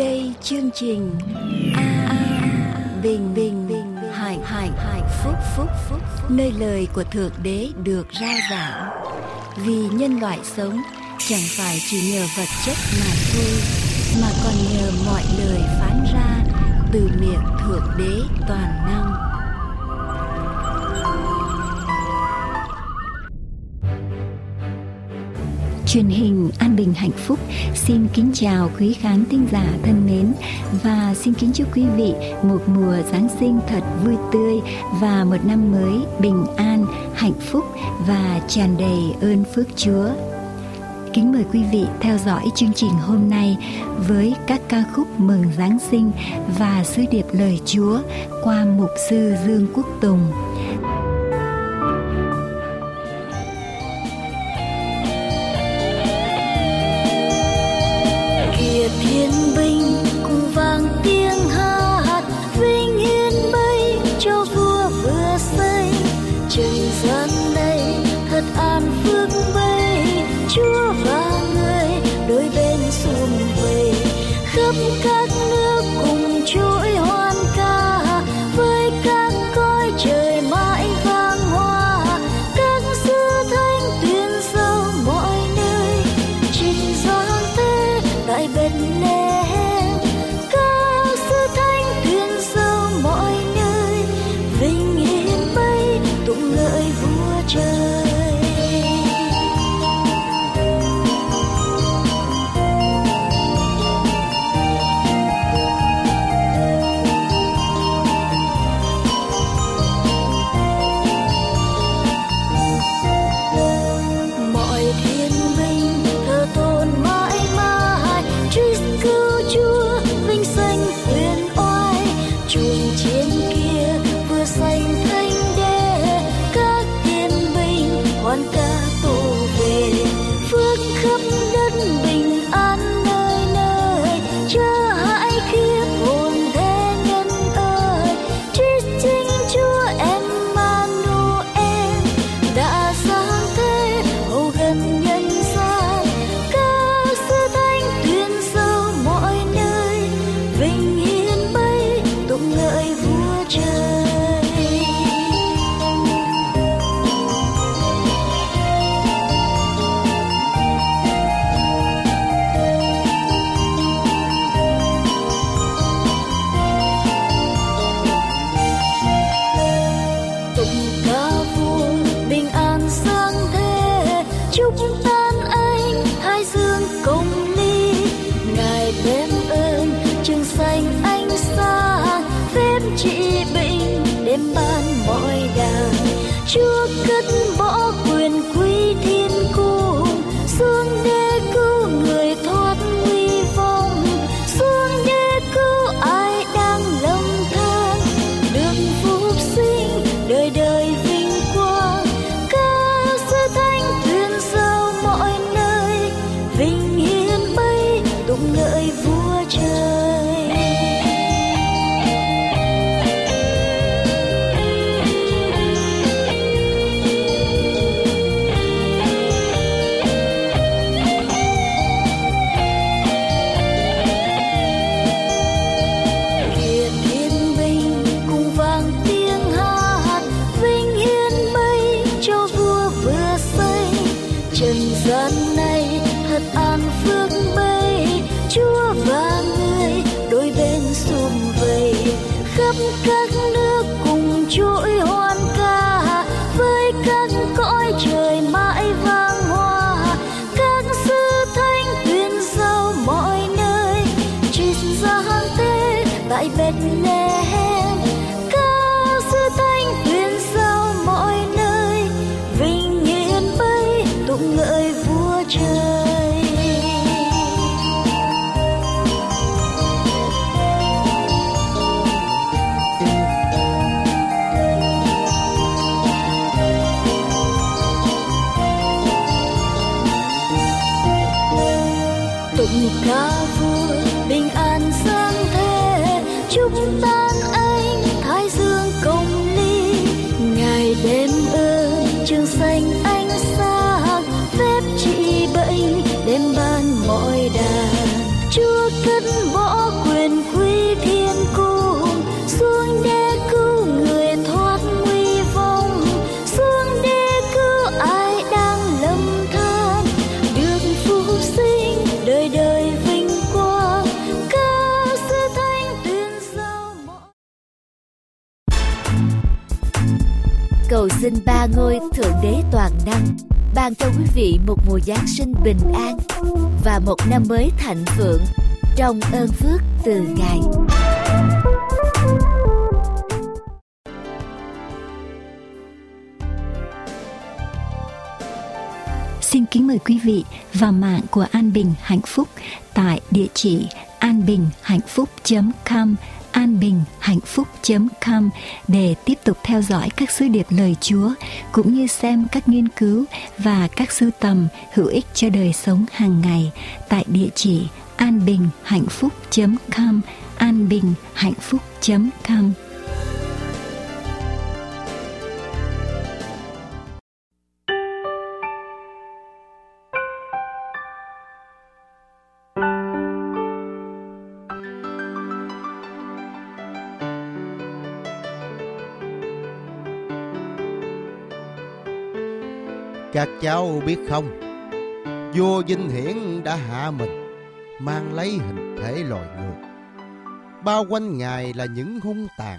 Đây chương trình An Bình Hạnh Phúc, nơi lời của Thượng Đế được rao giảng. Vì nhân loại sống chẳng phải chỉ nhờ vật chất mà thôi, mà còn nhờ mọi lời phán ra từ miệng Thượng Đế toàn năng. Truyền hình An Bình Hạnh Phúc xin kính chào quý khán thính giả thân mến và xin kính chúc quý vị một mùa Giáng sinh thật vui tươi và một năm mới bình an, hạnh phúc và tràn đầy ơn phước Chúa. Kính mời quý vị theo dõi chương trình hôm nay với các ca khúc mừng Giáng sinh và sứ điệp lời Chúa qua mục sư Dương Quốc Tùng. cầu xin ba ngôi Thượng Đế toàn năng ban cho quý vị một mùa Giáng sinh bình an và một năm mới thạnh vượng trong ơn phước từ Ngài. Xin kính mời quý vị vào mạng của An Bình Hạnh Phúc tại địa chỉ anbinhhanhphuc.com, anbinhhanhphuc.com để tiếp tục theo dõi các sứ điệp lời Chúa cũng như xem các nghiên cứu và các sưu tầm hữu ích cho đời sống hàng ngày tại địa chỉ anbinhhanhphuc.com, anbinhhanhphuc.com. Các cháu biết không, vua Vinh Hiển đã hạ mình, mang lấy hình thể loài người. Bao quanh Ngài là những hung tàn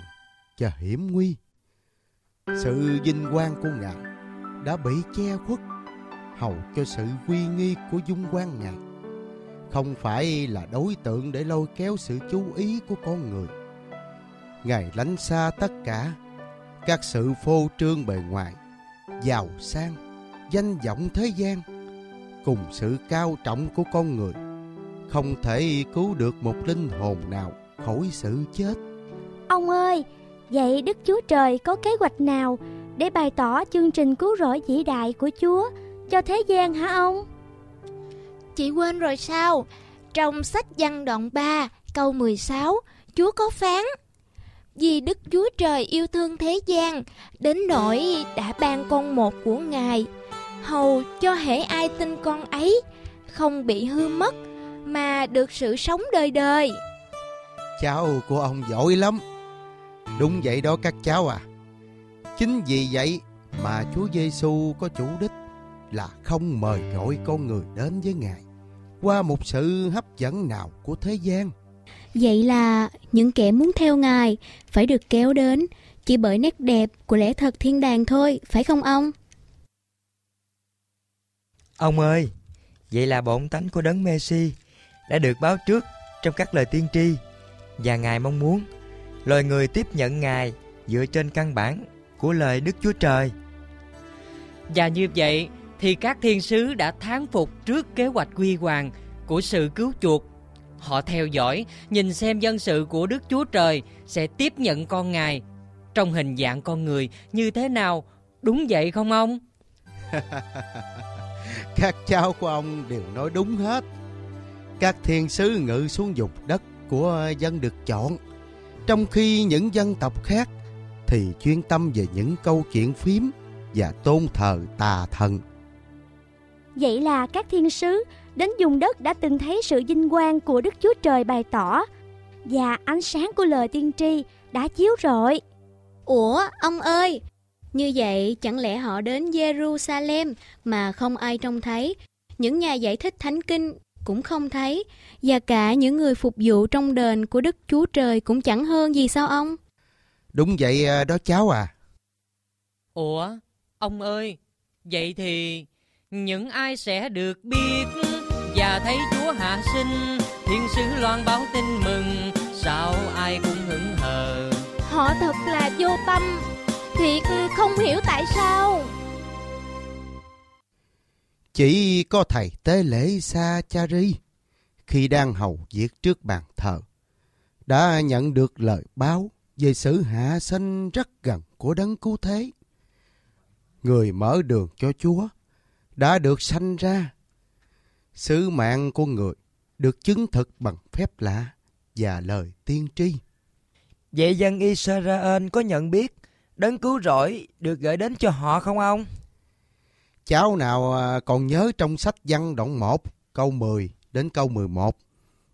và hiểm nguy. Sự vinh quang của Ngài đã bị che khuất, hầu cho sự uy nghi của dung quang Ngài không phải là đối tượng để lôi kéo sự chú ý của con người. Ngài lánh xa tất cả các sự phô trương bề ngoài, giàu sang, danh vọng thế gian cùng sự cao trọng của con người không thể cứu được một linh hồn nào khỏi sự chết. Ông ơi, vậy Đức Chúa Trời có kế hoạch nào để bày tỏ chương trình cứu rỗi vĩ đại của Chúa cho thế gian hả ông? Chị quên rồi sao? Trong sách Văn đoạn 3 câu 16, Chúa có phán: vì Đức Chúa Trời yêu thương thế gian đến nỗi đã ban con một của Ngài, hầu cho hễ ai tin con ấy không bị hư mất mà được sự sống đời đời. Cháu của ông giỏi lắm. Đúng vậy đó các cháu à. Chính vì vậy mà Chúa Giê-xu có chủ đích là không mời gọi con người đến với Ngài qua một sự hấp dẫn nào của thế gian. Vậy là những kẻ muốn theo Ngài phải được kéo đến chỉ bởi nét đẹp của lẽ thật thiên đàng thôi, phải không ông? Ông ơi, vậy là bổn tánh của Đấng Mêsi đã được báo trước trong các lời tiên tri, và Ngài mong muốn loài người tiếp nhận Ngài dựa trên căn bản của lời Đức Chúa Trời. Và như vậy thì các thiên sứ đã thán phục trước kế hoạch huy hoàng của sự cứu chuộc. Họ theo dõi, nhìn xem dân sự của Đức Chúa Trời sẽ tiếp nhận con Ngài trong hình dạng con người như thế nào, đúng vậy không ông? Các cháu của ông đều nói đúng hết. Các thiên sứ ngự xuống vùng đất của dân được chọn, trong khi những dân tộc khác thì chuyên tâm về những câu chuyện phím và tôn thờ tà thần. Vậy là các thiên sứ đến vùng đất đã từng thấy sự vinh quang của Đức Chúa Trời bày tỏ, và ánh sáng của lời tiên tri đã chiếu rọi. Ủa ông ơi, như vậy chẳng lẽ họ đến Giê-ru-sa-lem mà không ai trông thấy, những nhà giải thích thánh kinh cũng không thấy, và cả những người phục vụ trong đền của Đức Chúa Trời cũng chẳng hơn gì sao ông? Đúng vậy đó cháu à. Ủa ông ơi, vậy thì những ai sẽ được biết và thấy Chúa hạ sinh? Thiên sứ loan báo tin mừng, sao ai cũng hững hờ. Họ thật là vô tâm, thiệt không hiểu tại sao. Chỉ có thầy tế lễ Sa-cha-ri, khi đang hầu việc trước bàn thờ, đã nhận được lời báo về sự hạ sinh rất gần của Đấng Cứu Thế. Người mở đường cho Chúa đã được sanh ra. Sứ mạng của người được chứng thực bằng phép lạ và lời tiên tri. Vậy dân Israel có nhận biết Đấng cứu rỗi được gửi đến cho họ không ông? Cháu nào còn nhớ trong sách Văn đoạn 1 câu 10 đến câu 11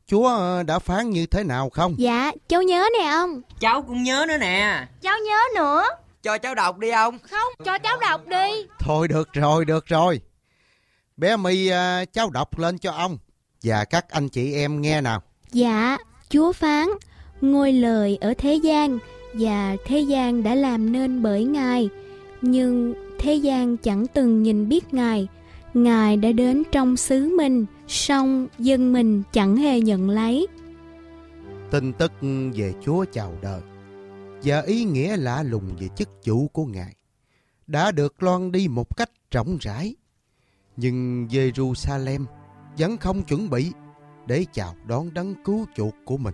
Chúa đã phán như thế nào không? Dạ, cháu nhớ nè ông. Cháu cũng nhớ nữa nè. Cháu nhớ nữa. Cho cháu đọc đi ông. Không, cho cháu đọc đi. Thôi được rồi. Bé My, cháu đọc lên cho ông và các anh chị em nghe nào. Dạ, Chúa phán: ngôi lời ở thế gian, và thế gian đã làm nên bởi Ngài, nhưng thế gian chẳng từng nhìn biết Ngài. Ngài đã đến trong xứ mình, song dân mình chẳng hề nhận lấy. Tin tức về Chúa chào đời và ý nghĩa lạ lùng về chức chủ của Ngài đã được loan đi một cách rộng rãi, nhưng Giê-ru-sa-lem vẫn không chuẩn bị để chào đón đấng cứu chuộc của mình.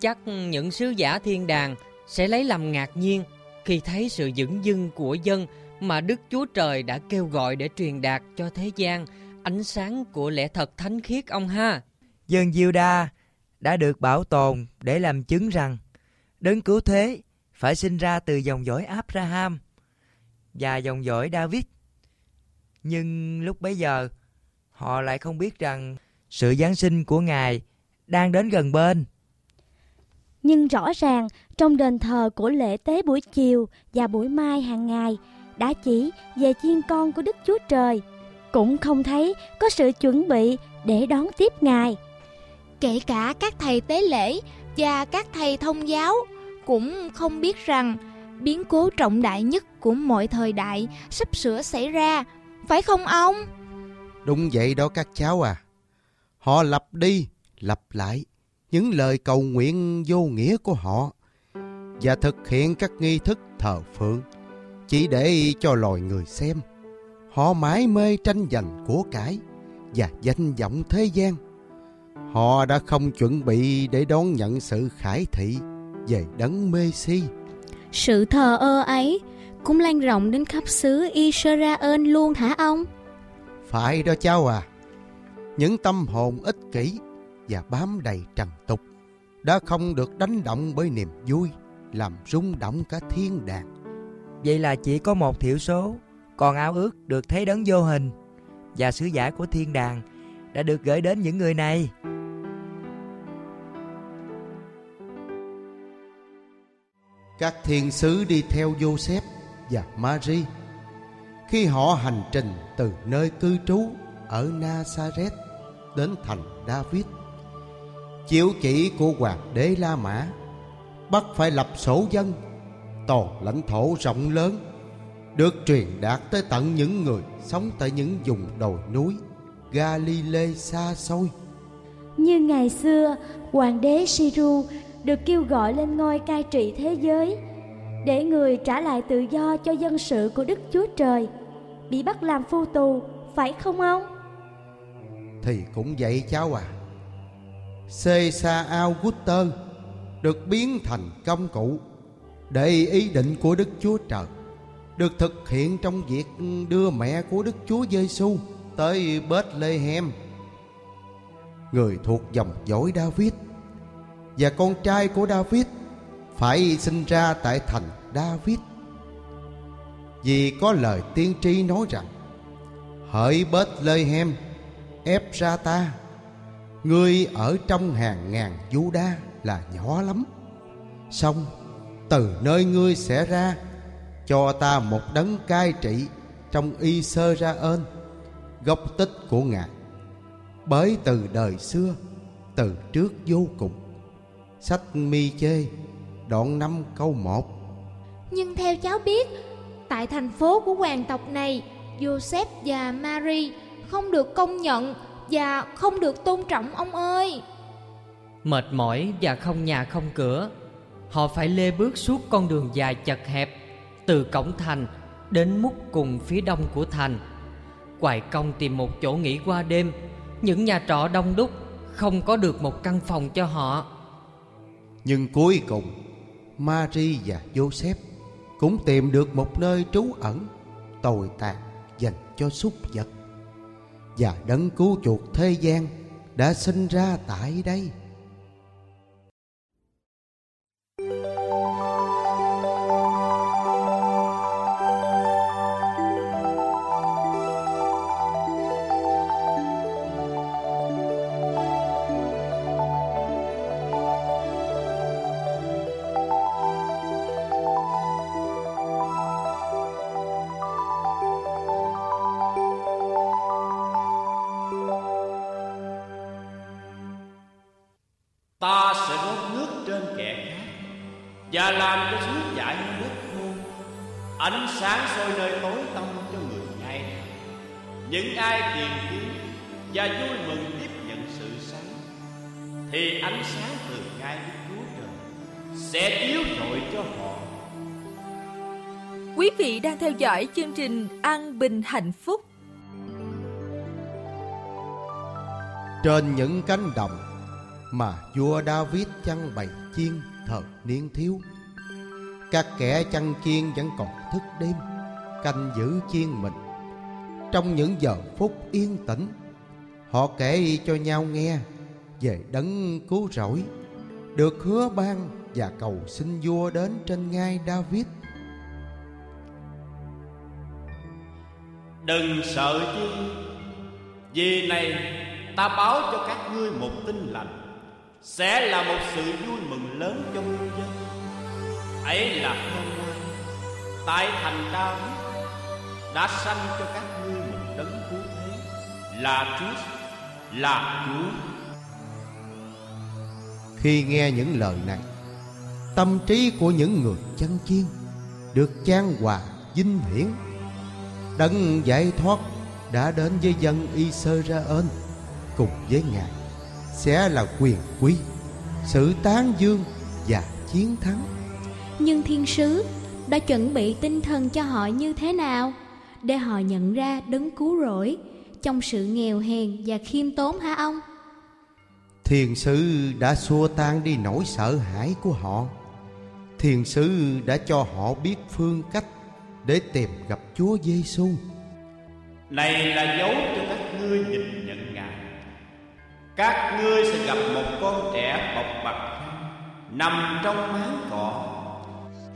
Chắc những sứ giả thiên đàng sẽ lấy làm ngạc nhiên khi thấy sự dửng dưng của dân mà Đức Chúa Trời đã kêu gọi để truyền đạt cho thế gian ánh sáng của lẽ thật thánh khiết ông ha. Dân Giu-đa đã được bảo tồn để làm chứng rằng đấng cứu thế phải sinh ra từ dòng dõi Abraham và dòng dõi David. Nhưng lúc bấy giờ, họ lại không biết rằng sự Giáng sinh của Ngài đang đến gần bên. Nhưng rõ ràng, trong đền thờ của lễ tế buổi chiều và buổi mai hàng ngày đã chỉ về chiên con của Đức Chúa Trời, cũng không thấy có sự chuẩn bị để đón tiếp Ngài. Kể cả các thầy tế lễ và các thầy thông giáo cũng không biết rằng biến cố trọng đại nhất của mọi thời đại sắp sửa xảy ra, phải không ông? Đúng vậy đó các cháu à. Họ lặp đi lặp lại những lời cầu nguyện vô nghĩa của họ và thực hiện các nghi thức thờ phượng chỉ để cho loài người xem. Họ mãi mê tranh giành của cải và danh vọng thế gian. Họ đã không chuẩn bị để đón nhận sự khải thị về đấng Mêsi. Sự thờ ơ ấy cũng lan rộng đến khắp xứ Israel luôn hả ông? Phải đó cháu à. Những tâm hồn ích kỷ và bám đầy trần tục đã không được đánh động bởi niềm vui làm rung động cả thiên đàng. Vậy là chỉ có một thiểu số còn ao ước được thấy đấng vô hình, và sứ giả của thiên đàng đã được gửi đến những người này. Các thiên sứ đi theo Joseph và Ma-ri khi họ hành trình từ nơi cư trú ở Nazareth đến thành David. Chiếu chỉ của hoàng đế La Mã bắt phải lập sổ dân, toàn lãnh thổ rộng lớn được truyền đạt tới tận những người sống tại những vùng đồi núi Galilee xa xôi. Như ngày xưa, hoàng đế Siru được kêu gọi lên ngôi cai trị thế giới để người trả lại tự do cho dân sự của Đức Chúa Trời bị bắt làm phu tù, phải không ông? Thì cũng vậy cháu à. Xê-sa-ao-gút-tơ được biến thành công cụ để ý định của Đức Chúa Trời được thực hiện trong việc đưa mẹ của Đức Chúa Giê-xu tới Bethlehem, người thuộc dòng dõi David, và con trai của David phải sinh ra tại thành David. Vì có lời tiên tri nói rằng: hỡi Bethlehem, Ép-ra-ta, ngươi ở trong hàng ngàn Giu-đa là nhỏ lắm, song từ nơi ngươi sẽ ra cho ta một đấng cai trị trong Israel, gốc tích của Ngài. Bởi từ đời xưa, từ trước vô cùng. Sách Mi-chê, đoạn 5 câu 1. Nhưng theo cháu biết, tại thành phố của hoàng tộc này, Joseph và Ma-ri không được công nhận và không được tôn trọng ông ơi. Mệt mỏi và không nhà không cửa, họ phải lê bước suốt con đường dài chật hẹp từ cổng thành đến múc cùng phía đông của thành, quài công tìm một chỗ nghỉ qua đêm. Những nhà trọ đông đúc không có được một căn phòng cho họ. Nhưng cuối cùng, Ma-ri và Joseph cũng tìm được một nơi trú ẩn tồi tàn dành cho súc vật, và đấng cứu chuộc thế gian đã sinh ra tại đây. Ta sẽ rót nước trên kẻ khác và làm cho suối chảy nước khô, Ánh sáng soi nơi tối tăm cho người ngay thẳng. Những ai tìm kiếm và vui mừng tiếp nhận sự sáng thì ánh sáng từ ngay Đức Chúa Trời sẽ chiếu rọi cho họ. Quý vị đang theo dõi chương trình An Bình Hạnh Phúc. Trên những cánh đồng mà vua David chăn bầy chiên thời niên thiếu, các kẻ chăn chiên vẫn còn thức đêm canh giữ chiên mình. Trong những giờ phút yên tĩnh, họ kể cho nhau nghe về đấng cứu rỗi được hứa ban và cầu xin vua đến trên ngai David. Đừng sợ chi, vì này ta báo cho các ngươi một tin lành, sẽ là một sự vui mừng lớn cho muôn dân. Ấy là hôm nay tại thành David đã sanh cho các ngươi một đấng cứu thế, là Christ, là Chúa. Khi nghe những lời này, tâm trí của những người chăn chiên được chan hòa vinh hiển. Đấng giải thoát đã đến với dân Israel, cùng với Ngài sẽ là quyền quý, sự tán dương và chiến thắng. Nhưng thiên sứ đã chuẩn bị tinh thần cho họ như thế nào để họ nhận ra đấng cứu rỗi trong sự nghèo hèn và khiêm tốn hả ông? Thiên sứ đã xua tan đi nỗi sợ hãi của họ. Thiên sứ đã cho họ biết phương cách để tìm gặp Chúa Giê-xu. Này là dấu cho các ngươi nhìn nhận Ngài. Các ngươi sẽ gặp một con trẻ bộc bạch nằm trong máng cỏ.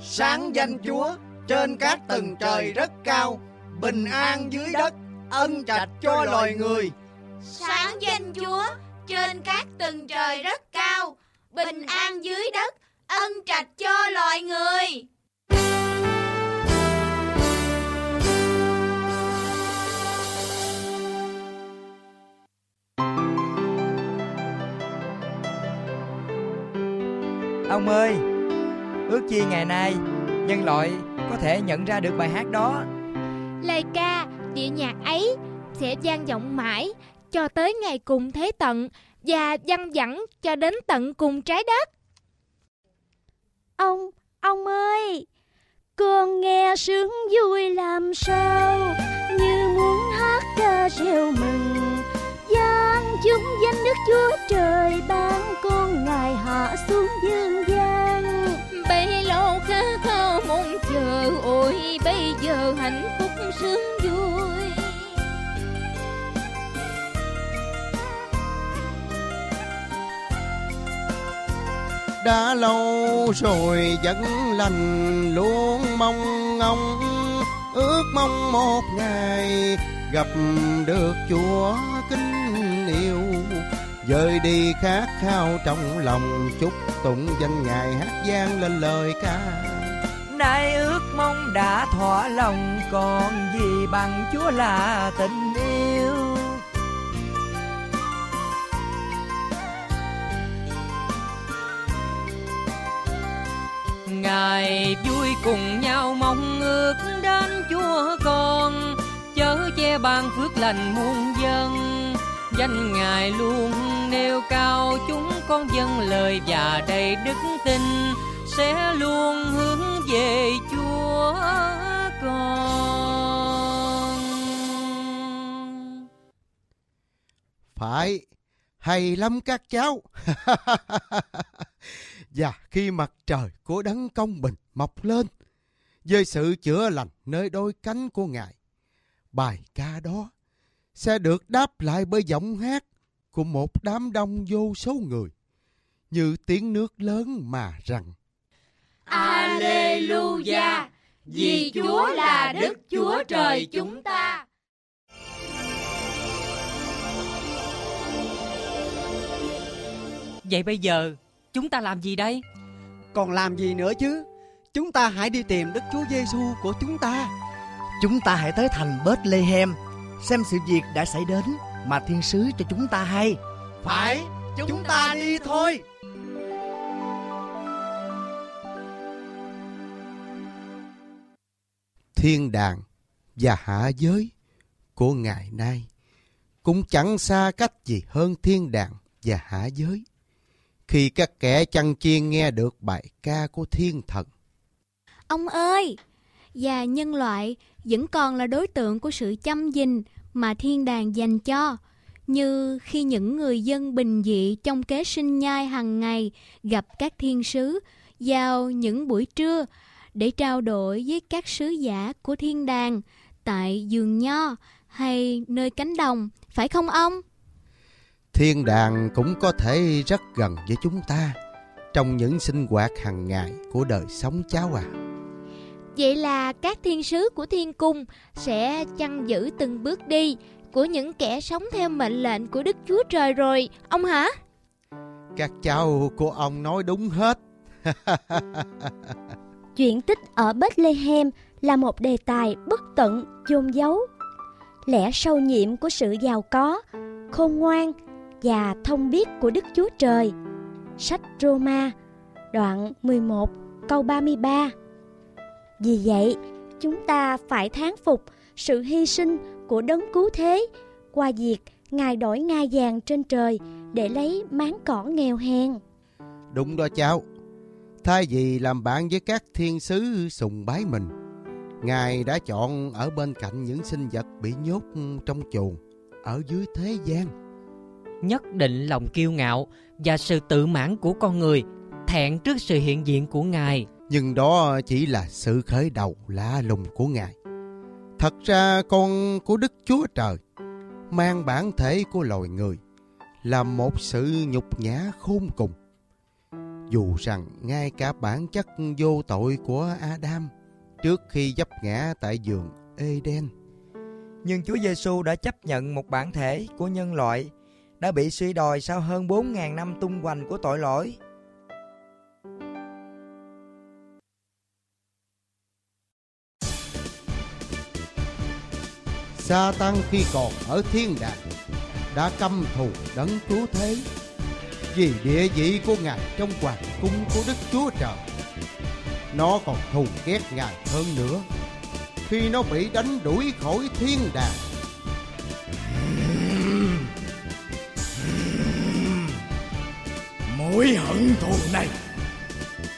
Sáng danh Chúa trên các tầng trời rất cao, bình an dưới đất, ân trạch cho loài người. Sáng danh Chúa trên các tầng trời rất cao, bình an dưới đất, ân trạch cho loài người. Ông ơi, ước chi ngày nay nhân loại có thể nhận ra được bài hát đó. Lời ca, điệu nhạc ấy sẽ vang vọng mãi cho tới ngày cùng thế tận và văng vẳng cho đến tận cùng trái đất. Ông ơi, con nghe sướng vui làm sao, như muốn hát ca reo mừng. Giang chúng danh Đức Chúa Trời ban con, Ngài hạ xuống dương gian. Bấy lâu khát khao mong chờ, ôi bây giờ hạnh phúc sướng vui. Đã lâu rồi vẫn lành, luôn mong ngóng, ước mong một ngày gặp được Chúa kính yêu. Dời đi khát khao trong lòng, chúc tụng danh Ngài, hát vang lên lời ca. Nay ước mong đã thỏa lòng, còn gì bằng Chúa là tình yêu. Ngài vui cùng nhau mong ước đến Chúa con, chớ che ban phước lành muôn dân. Danh Ngài luôn nêu cao, chúng con dâng lời và đầy đức tin sẽ luôn hướng về Chúa con. Phải, hay lắm các cháu. Và khi mặt trời của đấng công bình mọc lên với sự chữa lành nơi đôi cánh của Ngài, bài ca đó sẽ được đáp lại bởi giọng hát của một đám đông vô số người, như tiếng nước lớn mà rằng: Alleluia, vì Chúa là Đức Chúa Trời chúng ta. Vậy bây giờ chúng ta làm gì đây? Còn làm gì nữa chứ? Chúng ta hãy đi tìm Đức Chúa Giê-xu của chúng ta. Chúng ta hãy tới thành Bethlehem xem sự việc đã xảy đến mà thiên sứ cho chúng ta hay. Phải, chúng ta đi thôi. thiên đàng và hạ giới của ngày nay cũng chẳng xa cách gì hơn thiên đàng và hạ giới khi các kẻ chăn chiên nghe được bài ca của thiên thần. Ông ơi! Và nhân loại vẫn còn là đối tượng của sự chăm gìn mà thiên đàng dành cho, như khi những người dân bình dị trong kế sinh nhai hàng ngày gặp các thiên sứ vào những buổi trưa để trao đổi với các sứ giả của thiên đàng tại vườn nho hay nơi cánh đồng, phải không ông? Thiên đàng cũng có thể rất gần với chúng ta trong những sinh hoạt hàng ngày của đời sống, cháu ạ. Vậy là các thiên sứ của thiên cung sẽ chăn giữ từng bước đi của những kẻ sống theo mệnh lệnh của Đức Chúa Trời rồi, ông hả? Các cháu của ông nói đúng hết. Chuyện tích ở Bethlehem là một đề tài bất tận chôn giấu. Lẽ sâu nhiệm của sự giàu có, khôn ngoan và thông biết của Đức Chúa Trời. Sách Roma, đoạn 11, câu 33. Vì vậy, chúng ta phải thán phục sự hy sinh của đấng cứu thế qua việc Ngài đổi ngai vàng trên trời để lấy máng cỏ nghèo hèn. Đúng đó cháu. Thay vì làm bạn với các thiên sứ sùng bái mình, Ngài đã chọn ở bên cạnh những sinh vật bị nhốt trong chuồng ở dưới thế gian. Nhất định lòng kiêu ngạo và sự tự mãn của con người thẹn trước sự hiện diện của Ngài. Nhưng đó chỉ là sự khởi đầu lạ lùng của Ngài. Thật ra con của Đức Chúa Trời mang bản thể của loài người là một sự nhục nhã khôn cùng. Dù rằng ngay cả bản chất vô tội của Adam trước khi vấp ngã tại vườn Eden, nhưng Chúa Giê-xu đã chấp nhận một bản thể của nhân loại đã bị suy đồi sau hơn 4.000 năm tung hoành của tội lỗi. Sa-tan khi còn ở thiên đàng đã căm thù đấng cứu thế vì địa vị của Ngài trong hoàng cung của Đức Chúa Trời. Nó còn thù ghét Ngài hơn nữa khi nó bị đánh đuổi khỏi thiên đàng. Mối hận thù này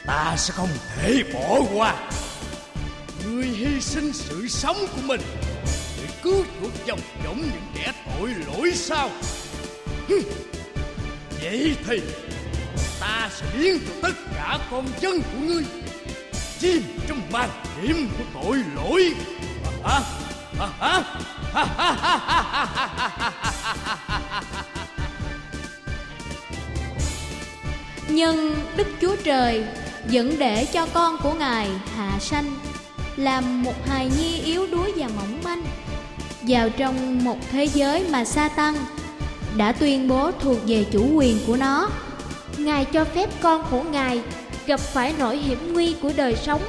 ta sẽ không thể bỏ qua. Người hy sinh sự sống của mình để cứu chuộc dòng dõng những kẻ tội lỗi sao? Vậy thì ta sẽ biến cho tất cả con dân của ngươi chìm trong màn điểm của tội lỗi. Nhưng Đức Chúa Trời vẫn để cho con của Ngài hạ sanh làm một hài nhi yếu đuối và mỏng manh vào trong một thế giới mà Sa-tan đã tuyên bố thuộc về chủ quyền của nó. Ngài cho phép con của Ngài gặp phải nỗi hiểm nguy của đời sống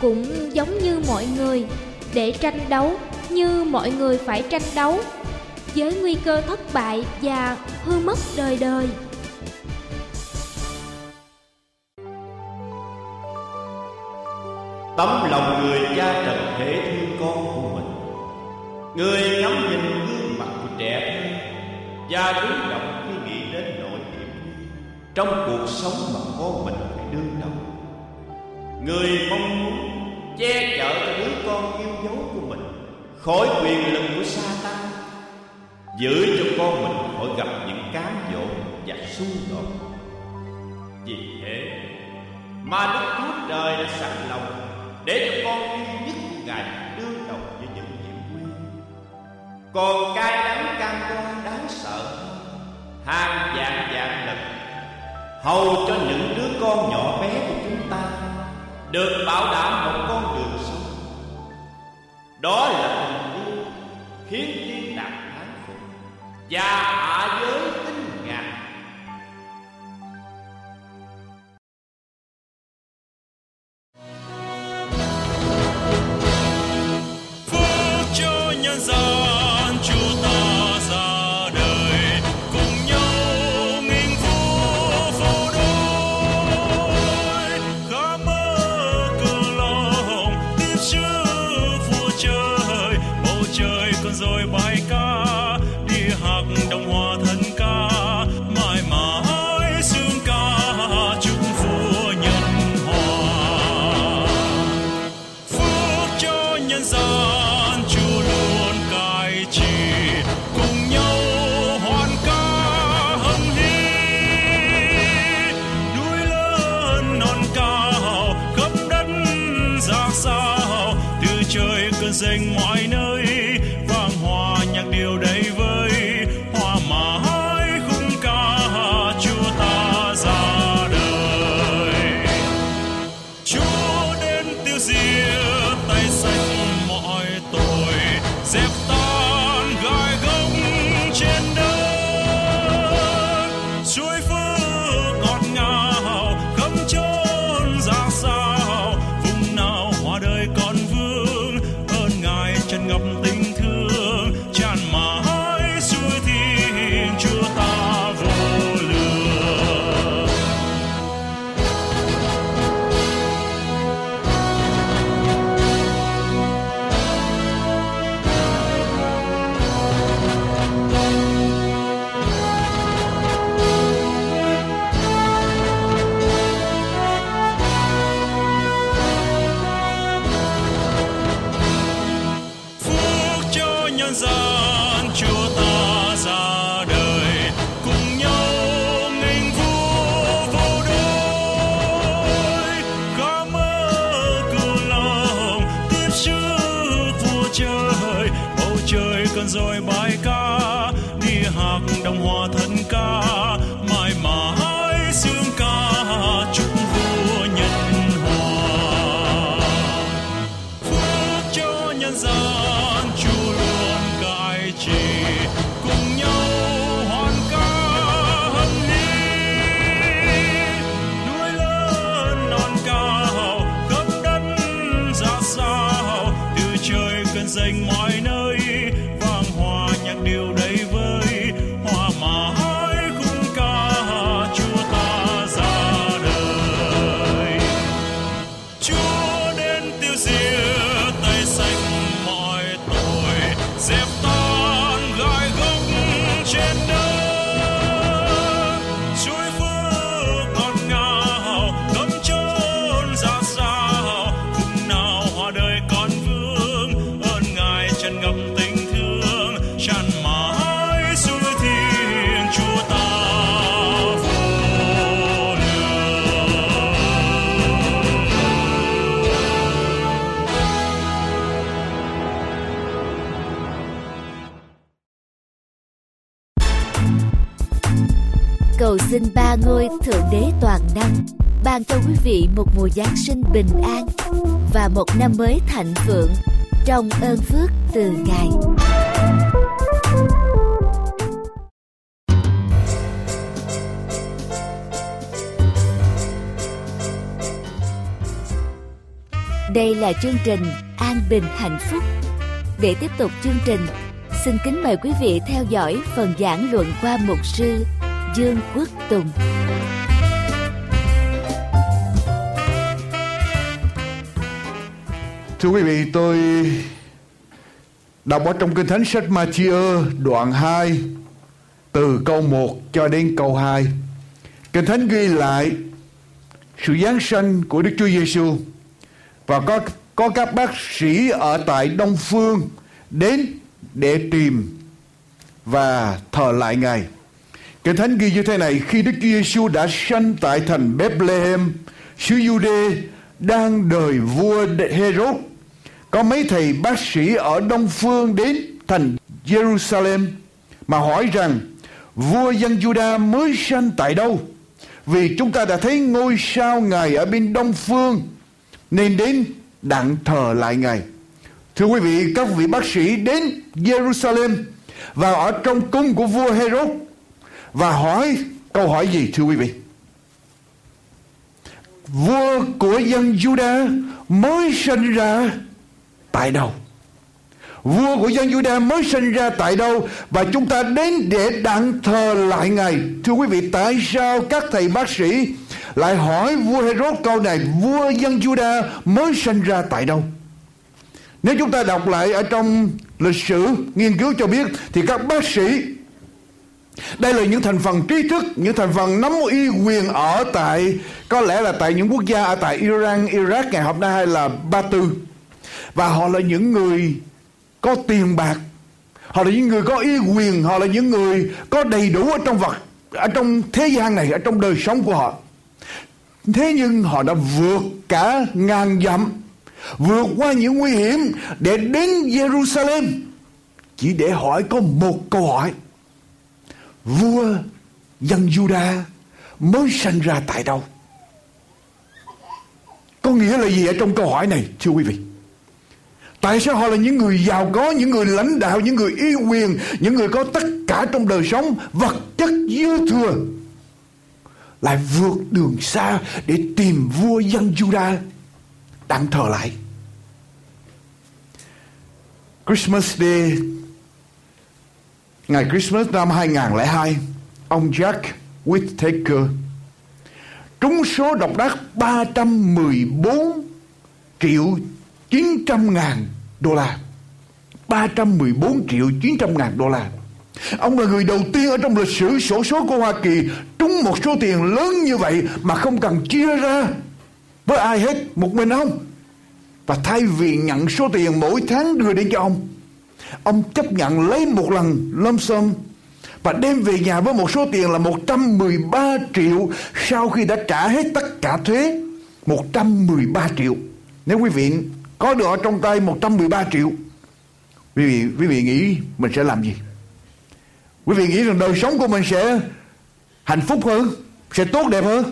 cũng giống như mọi người, để tranh đấu như mọi người phải tranh đấu với nguy cơ thất bại và hư mất đời đời. Tấm lòng người cha trần thể thương con của mình, người ngắm nhìn gương mặt của trẻ và đứng động khi nghĩ đến nỗi hiểm nguy trong cuộc sống mà con mình phải đương đầu. Người mong muốn che chở cho đứa con yêu dấu của mình khỏi quyền lực của Sa-tan, giữ cho con mình khỏi gặp những cám dỗ và xung đột. Vì thế mà Đức Chúa Trời đã sẵn lòng để cho con duy nhất của Ngài đương đầu với những hiểm nguy. Còn cay đắng cam go đáng sợ hàng vạn vạn lần, hầu cho những đứa con nhỏ bé của chúng ta được bảo đảm một con đường sống. Đó là tình yêu khiến thiên đàng thán phục và hạ giới kinh ngạc. cơn rền mọi nơi vang hòa nhạc điều đầy vơi hoa mà hái khung ca Chúa ta ra đời. Chúa đến tiêu diệt tay sạch mọi tội, dẹp tan gai gông trên đất, chuỗi phước ngọt ngào khắp chốn ra sao. Vùng nào hoa đời con vương ơn Ngài tràn ngập tình thương, tràn mãi suối thiên Chúa ta vô lượng. Phúc cho nhân gian Chúa ta ra đời, cùng nhau nghênh vua vô đôi, ca ngợi cùng lòng tiếp sức vua trời. Bầu trời cần dồi bài ca đi hát đồng hòa thân ca, mãi mãi sướng ca chúc vua nhân hòa. Phước cho nhân gian Chúa luôn cai trị, cùng nhau hoan ca hân ni, nuôi lớn non cao khắp đất ra sao. Từ trời cơn rền mọi nơi vang hòa nhạc điều đầy vơi hoa mà hái khung ca Chúa ta ra đời. Chúa đến tiêu diệt tay sạch mọi tội, dẹp tan gai góc trên đất, chuỗi phước ngọt ngào khắp chốn ra sao. Vùng nào hoa đời con vương ơn Ngài tràn ngập tình thương, tràn mãi suối thiên Chúa ta vô lượng. Cầu xin Ba Ngôi Thượng Đế Toàn Năng ban cho quý vị một mùa Giáng sinh bình an và một năm mới thịnh vượng trong ơn phước từ Ngài. Đây là chương trình An Bình Hạnh Phúc. Để tiếp tục chương trình, xin kính mời quý vị theo dõi phần giảng luận qua mục sư Dương Quốc Tùng. Thưa quý vị, tôi đọc ở trong Kinh Thánh sách Ma-thi-ơ đoạn 2 từ câu 1 cho đến câu 2. Kinh Thánh ghi lại sự Giáng sinh của Đức Chúa Giê-xu, và có các bác sĩ ở tại Đông Phương đến để tìm và thờ lại Ngài. Kinh Thánh ghi như thế này: khi Đức Chúa Giê-xu đã sanh tại thành Bethlehem, xứ Giu-đê, đang đời vua Hêrốt, có mấy thầy bác sĩ ở Đông Phương đến thành Giê-ru-sa-lem mà hỏi rằng vua dân Giu-đa mới sanh tại đâu? Vì chúng ta đã thấy ngôi sao Ngài ở bên Đông Phương nên đến đặng thờ lại Ngài. Thưa quý vị, các vị bác sĩ đến Giê-ru-sa-lem và ở trong cung của vua Hêrốt và hỏi câu hỏi gì thưa quý vị? Vua của dân Giu-đa mới sinh ra tại đâu? Vua của dân Giu-đa mới sinh ra tại đâu? Và chúng ta đến để đặng thờ lại Ngài. Thưa quý vị, tại sao các thầy bác sĩ lại hỏi vua Hêrốt câu này: vua dân Giu-đa mới sinh ra tại đâu? Nếu chúng ta đọc lại ở trong lịch sử nghiên cứu cho biết, thì các bác sĩ, đây là những thành phần trí thức, những thành phần nắm uy quyền ở tại, có lẽ là tại những quốc gia ở tại Iran, Iraq ngày hôm nay, hay là Ba Tư. Và họ là những người có tiền bạc, họ là những người có uy quyền, họ là những người có đầy đủ ở trong thế gian này, ở trong đời sống của họ. Thế nhưng họ đã vượt cả ngàn dặm, vượt qua những nguy hiểm để đến Giê-ru-sa-lem chỉ để hỏi có một câu hỏi: vua dân Giu-đa mới sanh ra tại đâu? Có nghĩa là gì ở trong câu hỏi này, thưa quý vị? Tại sao họ là những người giàu có, những người lãnh đạo, những người uy quyền, những người có tất cả trong đời sống, vật chất dư thừa, lại vượt đường xa để tìm vua dân Giu-đa đang thờ lại? Christmas Day, ngày Christmas năm 2002, ông Jack Whittaker trúng số độc đắc 314.900.000 đô la. 314.900.000 đô la. Ông là người đầu tiên ở trong lịch sử xổ số của Hoa Kỳ trúng một số tiền lớn như vậy mà không cần chia ra với ai hết, một mình ông. Và thay vì nhận số tiền mỗi tháng đưa đến cho ông chấp nhận lấy một lần lump sum và đem về nhà với một số tiền là 113 triệu sau khi đã trả hết tất cả thuế. 113 triệu. Nếu quý vị có được ở trong tay 113 triệu, quý vị nghĩ mình sẽ làm gì? Quý vị nghĩ rằng đời sống của mình sẽ hạnh phúc hơn, sẽ tốt đẹp hơn?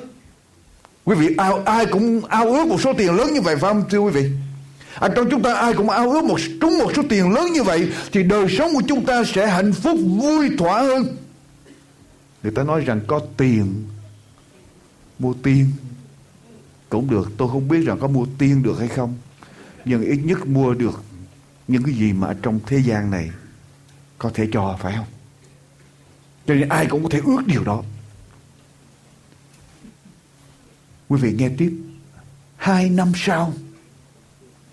Quý vị ai cũng ao ước một số tiền lớn như vậy, phải không thưa quý vị? Ở trong chúng ta ai cũng ao ước trúng một số tiền lớn như vậy thì đời sống của chúng ta sẽ hạnh phúc vui thỏa hơn. Người ta nói rằng có tiền mua tiên cũng được. Tôi không biết rằng có mua tiên được hay không, nhưng ít nhất mua được những cái gì mà trong thế gian này có thể cho, phải không? Cho nên ai cũng có thể ước điều đó. Quý vị nghe tiếp. 2 năm sau,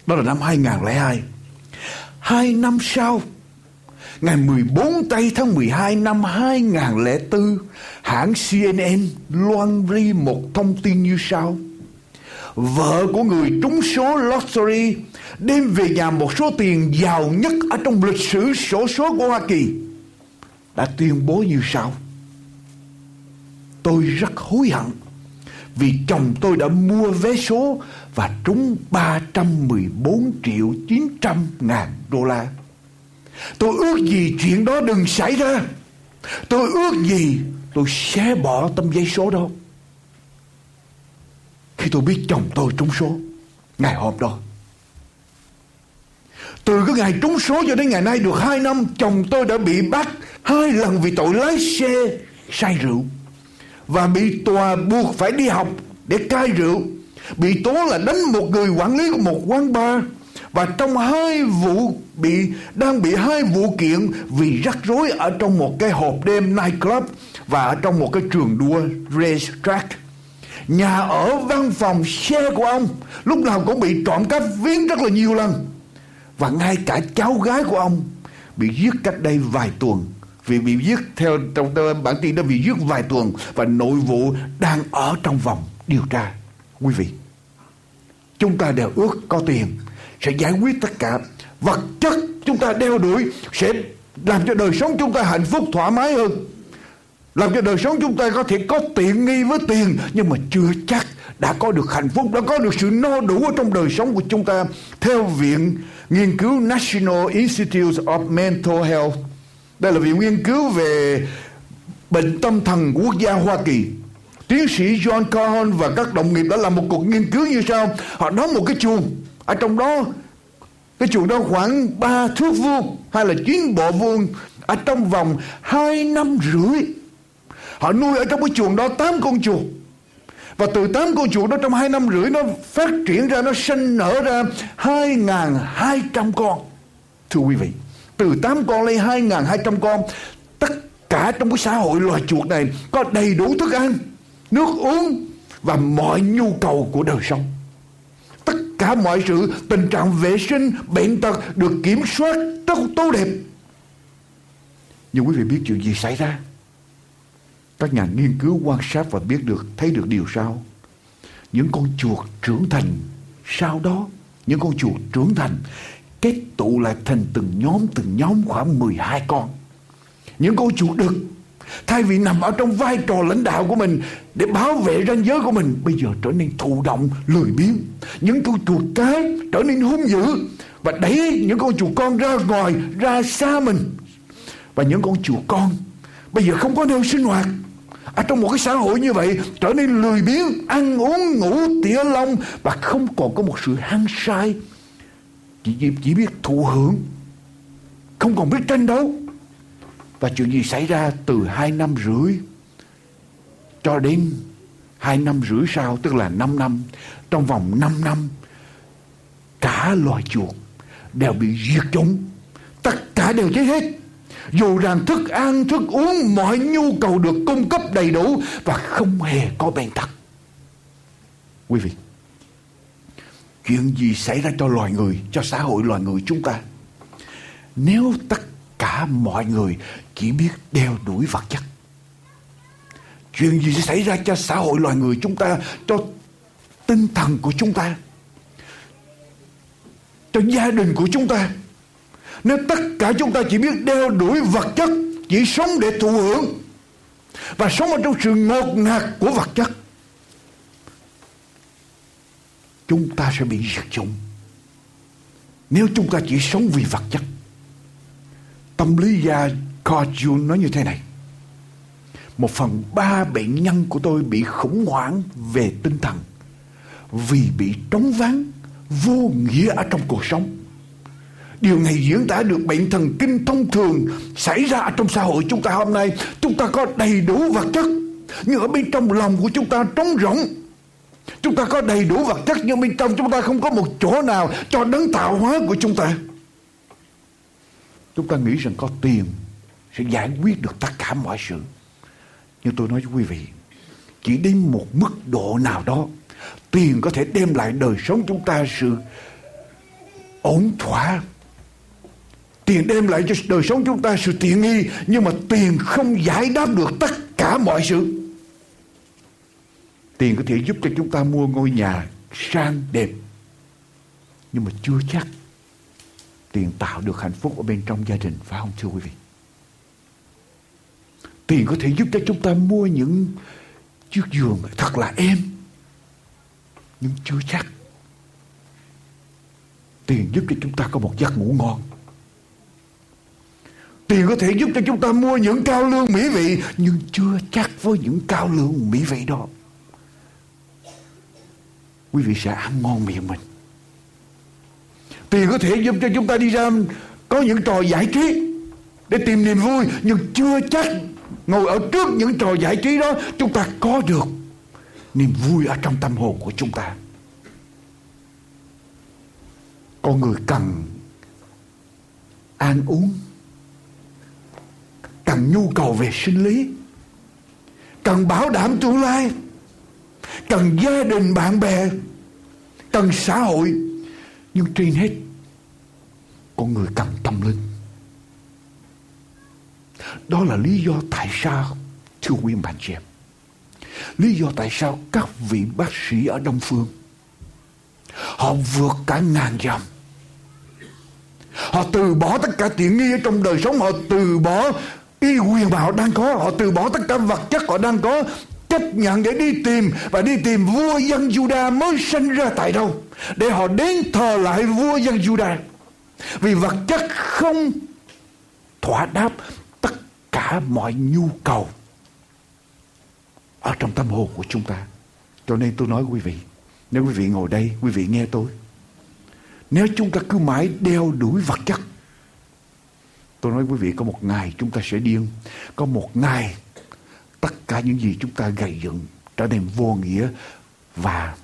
đó là năm 2002, 2 năm sau, ngày 14 tây tháng 12 năm 2004, hãng CNN loan ri một thông tin như sau: vợ của người trúng số lottery đem về nhà một số tiền giàu nhất ở trong lịch sử xổ số của Hoa Kỳ đã tuyên bố như sau: tôi rất hối hận vì chồng tôi đã mua vé số và trúng 314.900.000 đô la. Tôi ước gì chuyện đó đừng xảy ra. Tôi ước gì tôi xé bỏ tấm giấy số đó khi tôi biết chồng tôi trúng số ngày hôm đó. Từ cái ngày trúng số cho đến ngày nay được 2 năm, chồng tôi đã bị bắt 2 lần vì tội lái xe say rượu và bị tòa buộc phải đi học để cai rượu, bị tố là đánh một người quản lý của một quán bar, và trong 2 vụ đang bị 2 vụ kiện vì rắc rối ở trong một cái hộp đêm night club và ở trong một cái trường đua race track. Nhà ở, văn phòng, xe của ông lúc nào cũng bị trộm cắp viếng rất là nhiều lần. Và ngay cả cháu gái của ông bị giết cách đây vài tuần. Vì bị giết theo trong bản tin đó, bị giết vài tuần, và nội vụ đang ở trong vòng điều tra. Quý vị, chúng ta đều ước có tiền sẽ giải quyết tất cả, vật chất chúng ta đeo đuổi sẽ làm cho đời sống chúng ta hạnh phúc thoải mái hơn, làm cho đời sống chúng ta có thể có tiện nghi với tiền, nhưng mà chưa chắc đã có được hạnh phúc, đã có được sự no đủ ở trong đời sống của chúng ta. Theo Viện Nghiên cứu National Institute of Mental Health, đây là viện nghiên cứu về bệnh tâm thần quốc gia Hoa Kỳ, tiến sĩ John Cohn và các đồng nghiệp đã làm một cuộc nghiên cứu như sau. Họ đóng một cái chuồng, ở trong đó cái chuồng đó khoảng 3 thước vuông hay là 9 bộ vuông. Ở trong vòng 2 năm rưỡi, họ nuôi ở trong cái chuồng đó 8 con chuột. Và từ 8 con chuột đó, trong 2 năm rưỡi, nó phát triển ra, nó sinh nở ra 2.200 con. Thưa quý vị, từ 8 con lên 2.200 con. Tất cả trong cái xã hội loài chuột này có đầy đủ thức ăn, nước uống và mọi nhu cầu của đời sống. Tất cả mọi sự, tình trạng vệ sinh, bệnh tật được kiểm soát rất tốt đẹp. Nhưng quý vị biết chuyện gì xảy ra? Các nhà nghiên cứu quan sát và thấy được điều sau. Những con chuột trưởng thành sau đó, những con chuột trưởng thành kết tụ lại thành từng nhóm khoảng 12 con. Những con chuột đực Thay vì nằm ở trong vai trò lãnh đạo của mình để bảo vệ ranh giới của mình, bây giờ trở nên thụ động, lười biếng. Những con chuột cái trở nên hung dữ và đẩy những con chuột con ra ngoài, ra xa mình. Và những con chuột con bây giờ không có nơi sinh hoạt. À, trong một cái xã hội như vậy, trở nên lười biếng, ăn uống, ngủ tỉa lông và không còn có một sự hăng say, chỉ biết thụ hưởng, không còn biết tranh đấu. Và chuyện gì xảy ra từ 2 năm rưỡi cho đến 2 năm rưỡi sau, tức là 5 năm. Trong vòng 5 năm, cả loài chuột đều bị diệt chủng, tất cả đều chết hết. Dù rằng thức ăn, thức uống, mọi nhu cầu được cung cấp đầy đủ và không hề có bệnh tật. Quý vị, chuyện gì xảy ra cho loài người, cho xã hội loài người chúng ta, nếu tất cả mọi người chỉ biết đeo đuổi vật chất? Chuyện gì sẽ xảy ra cho xã hội loài người chúng ta, cho tinh thần của chúng ta, cho gia đình của chúng ta, nếu tất cả chúng ta chỉ biết đeo đuổi vật chất, chỉ sống để thụ hưởng và sống ở trong sự ngột ngạt của vật chất? Chúng ta sẽ bị diệt chủng nếu chúng ta chỉ sống vì vật chất. Tâm lý gia Kajun nói như thế này: 1/3 bệnh nhân của tôi bị khủng hoảng về tinh thần vì bị trống vắng, vô nghĩa ở trong cuộc sống. Điều này diễn tả được bệnh thần kinh thông thường xảy ra trong xã hội chúng ta hôm nay. Chúng ta có đầy đủ vật chất, nhưng ở bên trong lòng của chúng ta trống rỗng. Chúng ta có đầy đủ vật chất, nhưng bên trong chúng ta không có một chỗ nào cho đấng tạo hóa của chúng ta. Chúng ta nghĩ rằng có tiền sẽ giải quyết được tất cả mọi sự. Nhưng tôi nói với quý vị, chỉ đến một mức độ nào đó, tiền có thể đem lại đời sống chúng ta sự ổn thỏa. Tiền đem lại cho đời sống chúng ta sự tiện nghi, nhưng mà tiền không giải đáp được tất cả mọi sự. Tiền có thể giúp cho chúng ta mua ngôi nhà sang đẹp, nhưng mà chưa chắc tiền tạo được hạnh phúc ở bên trong gia đình, phải không thưa quý vị? Tiền có thể giúp cho chúng ta mua những chiếc giường thật là êm, nhưng chưa chắc tiền giúp cho chúng ta có một giấc ngủ ngon. Tiền có thể giúp cho chúng ta mua những cao lương mỹ vị, nhưng chưa chắc với những cao lương mỹ vị đó, quý vị sẽ ăn ngon miệng mình. Tiền có thể giúp cho chúng ta đi ra có những trò giải trí để tìm niềm vui, nhưng chưa chắc ngồi ở trước những trò giải trí đó chúng ta có được niềm vui ở trong tâm hồn của chúng ta. Con người cần ăn uống, cần nhu cầu về sinh lý, cần bảo đảm tương lai, cần gia đình bạn bè, cần xã hội, nhưng trên hết con người cần tâm linh. Đó là lý do tại sao, thưa quý bạn chị em, lý do tại sao các vị bác sĩ ở Đông Phương họ vượt cả 1000 dặm. Họ từ bỏ tất cả tiện nghi ở trong đời sống, họ từ bỏ cái quyền bảo đang có, họ từ bỏ tất cả vật chất họ đang có, chấp nhận để đi tìm, và đi tìm vua dân Giu-đa mới sinh ra tại đâu, để họ đến thờ lại vua dân Giu-đa. Vì vật chất không thỏa đáp tất cả mọi nhu cầu ở trong tâm hồn của chúng ta. Cho nên tôi nói quý vị, nếu quý vị ngồi đây, quý vị nghe tôi, nếu chúng ta cứ mãi đeo đuổi vật chất, tôi nói quý vị có một ngày chúng ta sẽ điên. Có một ngày tất cả những gì chúng ta gầy dựng trở nên vô nghĩa và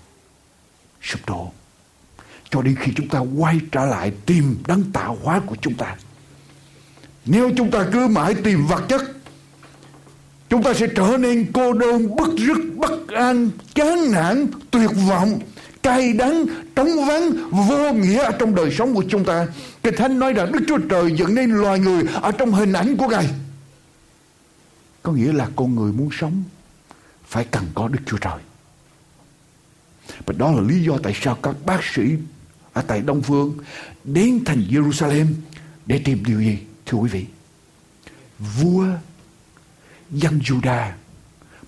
sụp đổ. Cho đến khi chúng ta quay trở lại tìm đấng tạo hóa của chúng ta. Nếu chúng ta cứ mãi tìm vật chất, chúng ta sẽ trở nên cô đơn, bứt rứt, bất an, chán nản, tuyệt vọng, cay đắng, trống vắng, vô nghĩa ở trong đời sống của chúng ta. Kinh Thánh nói rằng Đức Chúa Trời dựng nên loài người ở trong hình ảnh của Ngài. Có nghĩa là con người muốn sống phải cần có Đức Chúa Trời. Và đó là lý do tại sao các bác sĩ ở tại Đông Phương đến thành Giê-ru-sa-lem để tìm điều gì, thưa quý vị? Vua dân Giu-đa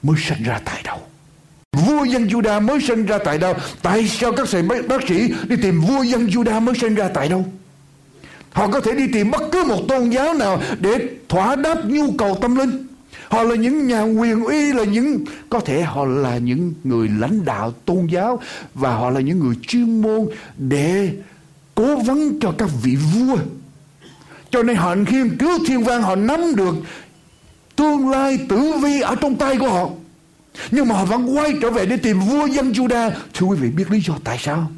mới sinh ra tại đâu? Vua dân Giu-đa mới sinh ra tại đâu? Tại sao các bác sĩ đi tìm vua dân Giu-đa mới sinh ra tại đâu? Họ có thể đi tìm bất cứ một tôn giáo nào để thỏa đáp nhu cầu tâm linh. Họ là những nhà quyền uy, là những, có thể họ là những người lãnh đạo tôn giáo, và họ là những người chuyên môn để cố vấn cho các vị vua. Cho nên họ nghiên cứu thiên văn, họ nắm được tương lai tử vi ở trong tay của họ. Nhưng mà họ vẫn quay trở về để tìm vua dân Giu-đa. Thưa quý vị biết lý do tại sao?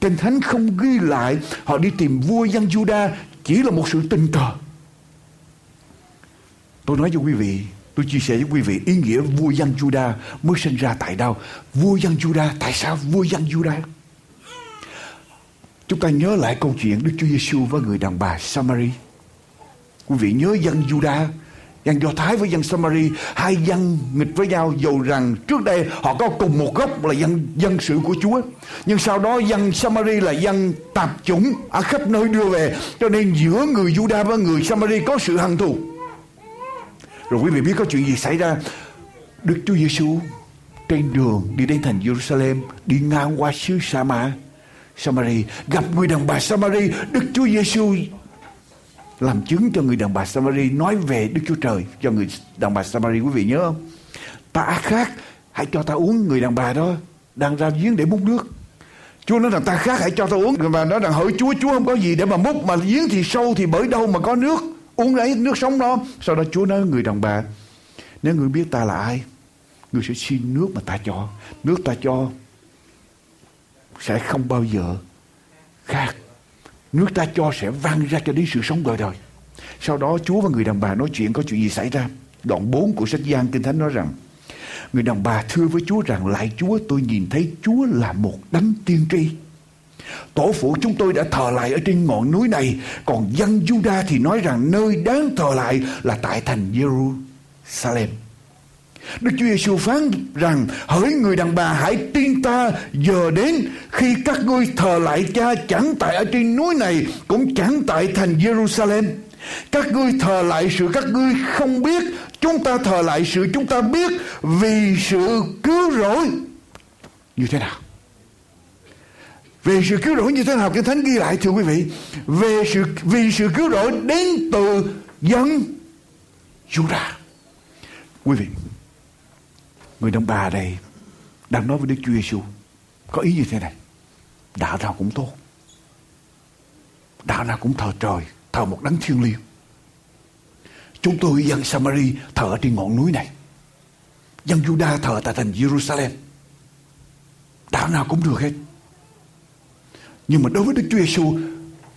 Kinh Thánh không ghi lại họ đi tìm vua dân Giu-đa, chỉ là một sự tình cờ. Tôi nói cho quý vị, tôi chia sẻ với quý vị ý nghĩa vua dân Giu-đa mới sinh ra tại đâu. Vua dân Giu-đa, tại sao vua dân Giu-đa? Chúng ta nhớ lại câu chuyện Đức Chúa Giê-xu với người đàn bà Samari. Quý vị nhớ dân Giu-đa, dân Do Thái với dân Samari, hai dân nghịch với nhau, dầu rằng trước đây họ có cùng một gốc là dân sự của Chúa. Nhưng sau đó dân Samari là dân tạp chủng ở khắp nơi đưa về, cho nên giữa người Giu-đa và người Samari có sự hằn thù. Rồi quý vị biết có chuyện gì xảy ra. Đức Chúa Giê-xu trên đường đi đến thành Giê-ru-sa-lem, đi ngang qua xứ Samari, gặp người đàn bà Samari. Đức Chúa Giê-xu làm chứng cho người đàn bà Samari, nói về Đức Chúa Trời cho người đàn bà Samari. Quý vị nhớ không? Ta khát, hãy cho ta uống. Người đàn bà đó đang ra giếng để múc nước. Chúa nói rằng ta khát, hãy cho ta uống. Người đàn bà nói rằng hỡi Chúa không có gì để mà múc, mà giếng thì sâu thì bởi đâu mà có nước uống lấy nước sống đó. Sau đó Chúa nói người đàn bà, nếu người biết ta là ai, người sẽ xin nước mà ta cho. Nước ta cho sẽ không bao giờ khát. Nước ta cho sẽ vang ra cho đến sự sống đời đời. Sau đó Chúa và người đàn bà nói chuyện. Có chuyện gì xảy ra? Đoạn 4 của sách Giăng, Kinh Thánh nói rằng người đàn bà thưa với Chúa rằng, lạy Chúa, tôi nhìn thấy Chúa là một đấng tiên tri. Tổ phụ chúng tôi đã thờ lại ở trên ngọn núi này. Còn dân Giu-đa thì nói rằng nơi đáng thờ lại là tại thành Giê-ru-sa-lem. Đức Chúa Giê-xu phán rằng, hỡi người đàn bà, hãy tin ta, giờ đến khi các ngươi thờ lại cha chẳng tại ở trên núi này, cũng chẳng tại thành Giê-ru-sa-lem. Các ngươi thờ lại sự các ngươi không biết, chúng ta thờ lại sự chúng ta biết, vì sự cứu rỗi như thế nào. Về sự cứu rỗi như thế nào? Kinh Thánh ghi lại, thưa quý vị, vì sự cứu rỗi đến từ dân Giu-đa. Quý vị, người đàn bà này đang nói với Đức Chúa Giê-xu có ý như thế này: đạo nào cũng tốt, đạo nào cũng thờ trời, thờ một đấng thiêng liêng. Chúng tôi dân Samari thờ ở trên ngọn núi này, dân Giu-đa thờ tại thành Giê-ru-sa-lem. Đạo nào cũng được hết. Nhưng mà đối với Đức Chúa Giê-xu,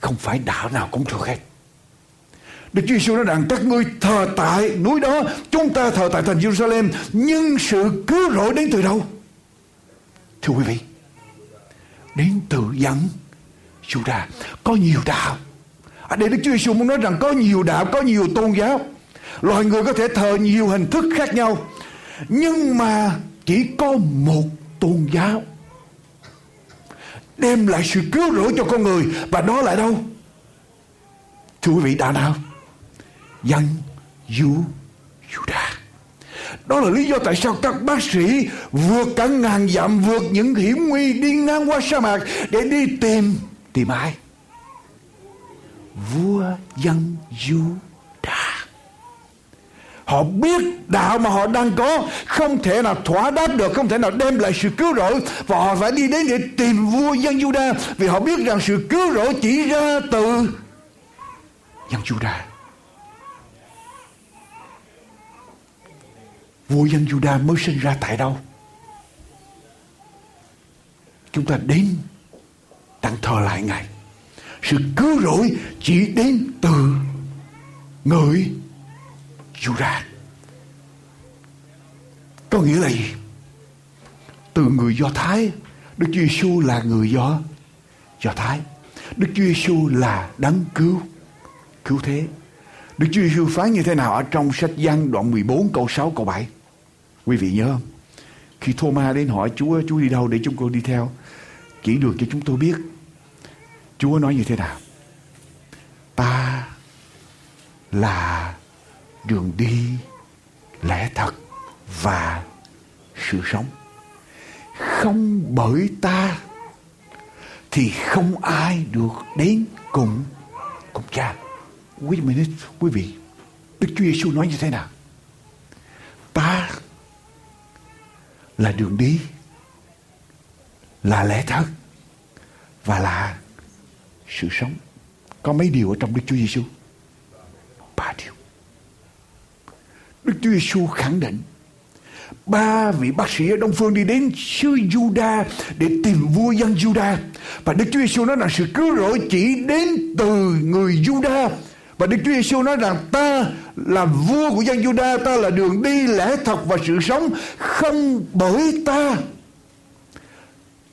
không phải đạo nào cũng được hết. Đức Chúa Giê-xu nói rằng các ngươi thờ tại núi đó, chúng ta thờ tại thành Giê-ru-sa-lem, nhưng sự cứu rỗi đến từ đâu? Thưa quý vị, đến từ dân Giu-đa. Có nhiều đạo. Ở đây Đức Chúa Giê-xu muốn nói rằng có nhiều đạo, có nhiều tôn giáo, loài người có thể thờ nhiều hình thức khác nhau, nhưng mà chỉ có một tôn giáo đem lại sự cứu rỗi cho con người, và đó là đâu? Thưa quý vị, đạo nào? Dân Giu-đa. Đó là lý do tại sao các bác sĩ vượt cả ngàn dặm, vượt những hiểm nguy, đi ngang qua sa mạc để đi tìm ai? Vua dân Giu-đa. Họ biết đạo mà họ đang có không thể nào thỏa đáp được, không thể nào đem lại sự cứu rỗi, và họ phải đi đến để tìm vua dân Giu-đa, vì họ biết rằng sự cứu rỗi chỉ ra từ dân Giu-đa. Vua dân Giu-đa mới sinh ra tại đâu? Chúng ta đến tặng thờ lại Ngài. Sự cứu rỗi chỉ đến từ người Giu-đa. Có nghĩa là gì? Từ người Do Thái. Đức Chúa Giê-xu là người Do Thái. Đức Chúa Giê-xu là đấng cứu thế. Đức Chúa Giê-xu phán như thế nào ở trong sách Giăng đoạn 14 câu 6 câu 7? Quý vị nhớ không? Khi Thomas đến hỏi Chúa, Chúa đi đâu để chúng con đi theo? Chỉ được cho chúng tôi biết. Chúa nói như thế nào? Ta là đường đi, lẽ thật và sự sống. Không bởi ta thì không ai được đến cùng cùng cha. Wait a minute, quý vị. Đức Chúa Giê-xu nói như thế nào? Ta là đường đi, là lẽ thật và là sự sống. Có mấy điều ở trong Đức Chúa Giê-xu? 3 điều. Đức Chúa Giê-xu khẳng định 3 vị bác sĩ ở Đông Phương đi đến xứ Giu-đa để tìm vua dân Giu-đa, và Đức Chúa Giê-xu nói rằng sự cứu rỗi chỉ đến từ người Giu-đa. Và Đức Chúa Giê-xu nói rằng ta là vua của dân Giu-đa, ta là đường đi, lẽ thật và sự sống. Không bởi ta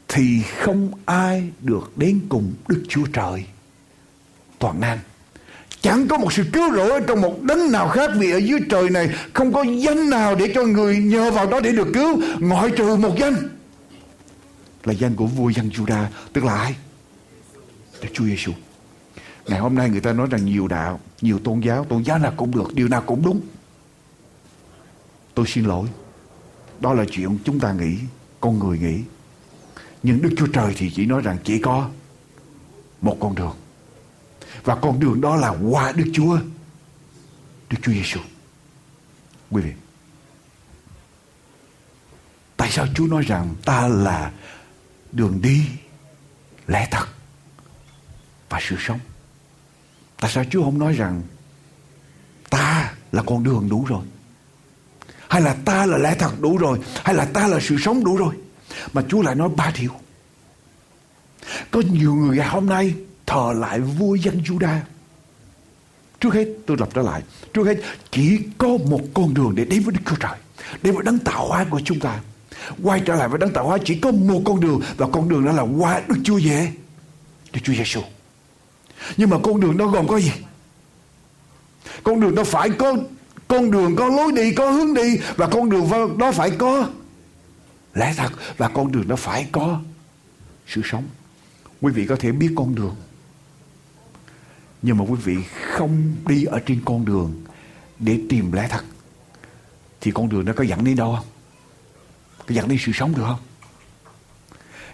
thì không ai được đến cùng Đức Chúa Trời toàn năng. Chẳng có một sự cứu rỗi trong một đấng nào khác, vì ở dưới trời này không có danh nào để cho người nhờ vào đó để được cứu, ngoại trừ một danh, là danh của vua dân Giu-đa, tức là ai? Đức Chúa Giê-xu. Ngày hôm nay người ta nói rằng nhiều đạo, nhiều tôn giáo nào cũng được, điều nào cũng đúng. Tôi xin lỗi, đó là chuyện chúng ta nghĩ, con người nghĩ. Nhưng Đức Chúa Trời thì chỉ nói rằng chỉ có một con đường, và con đường đó là qua Đức Chúa Giê-xu. Quý vị, tại sao Chúa nói rằng ta là đường đi, lẽ thật và sự sống? Tại sao Chúa không nói rằng ta là con đường đủ rồi, hay là ta là lẽ thật đủ rồi, hay là ta là sự sống đủ rồi, mà Chúa lại nói 3 điều? Có nhiều người ngày hôm nay thờ lại vua dân Giu-đa. Trước hết, tôi lập trở lại, trước hết chỉ có một con đường để đến với Đức Chúa Trời, đến với đấng tạo hóa của chúng ta. Quay trở lại với đấng tạo hóa, chỉ có một con đường, và con đường đó là qua Đức Chúa Giê-xu. Nhưng mà con đường đó gồm có gì? Con đường đó phải có con đường, có lối đi, có hướng đi, và con đường đó phải có lẽ thật, và con đường đó phải có sự sống. Quý vị có thể biết con đường, nhưng mà quý vị không đi ở trên con đường để tìm lẽ thật, thì con đường nó có dẫn đến đâu không? Có dẫn đến sự sống được không?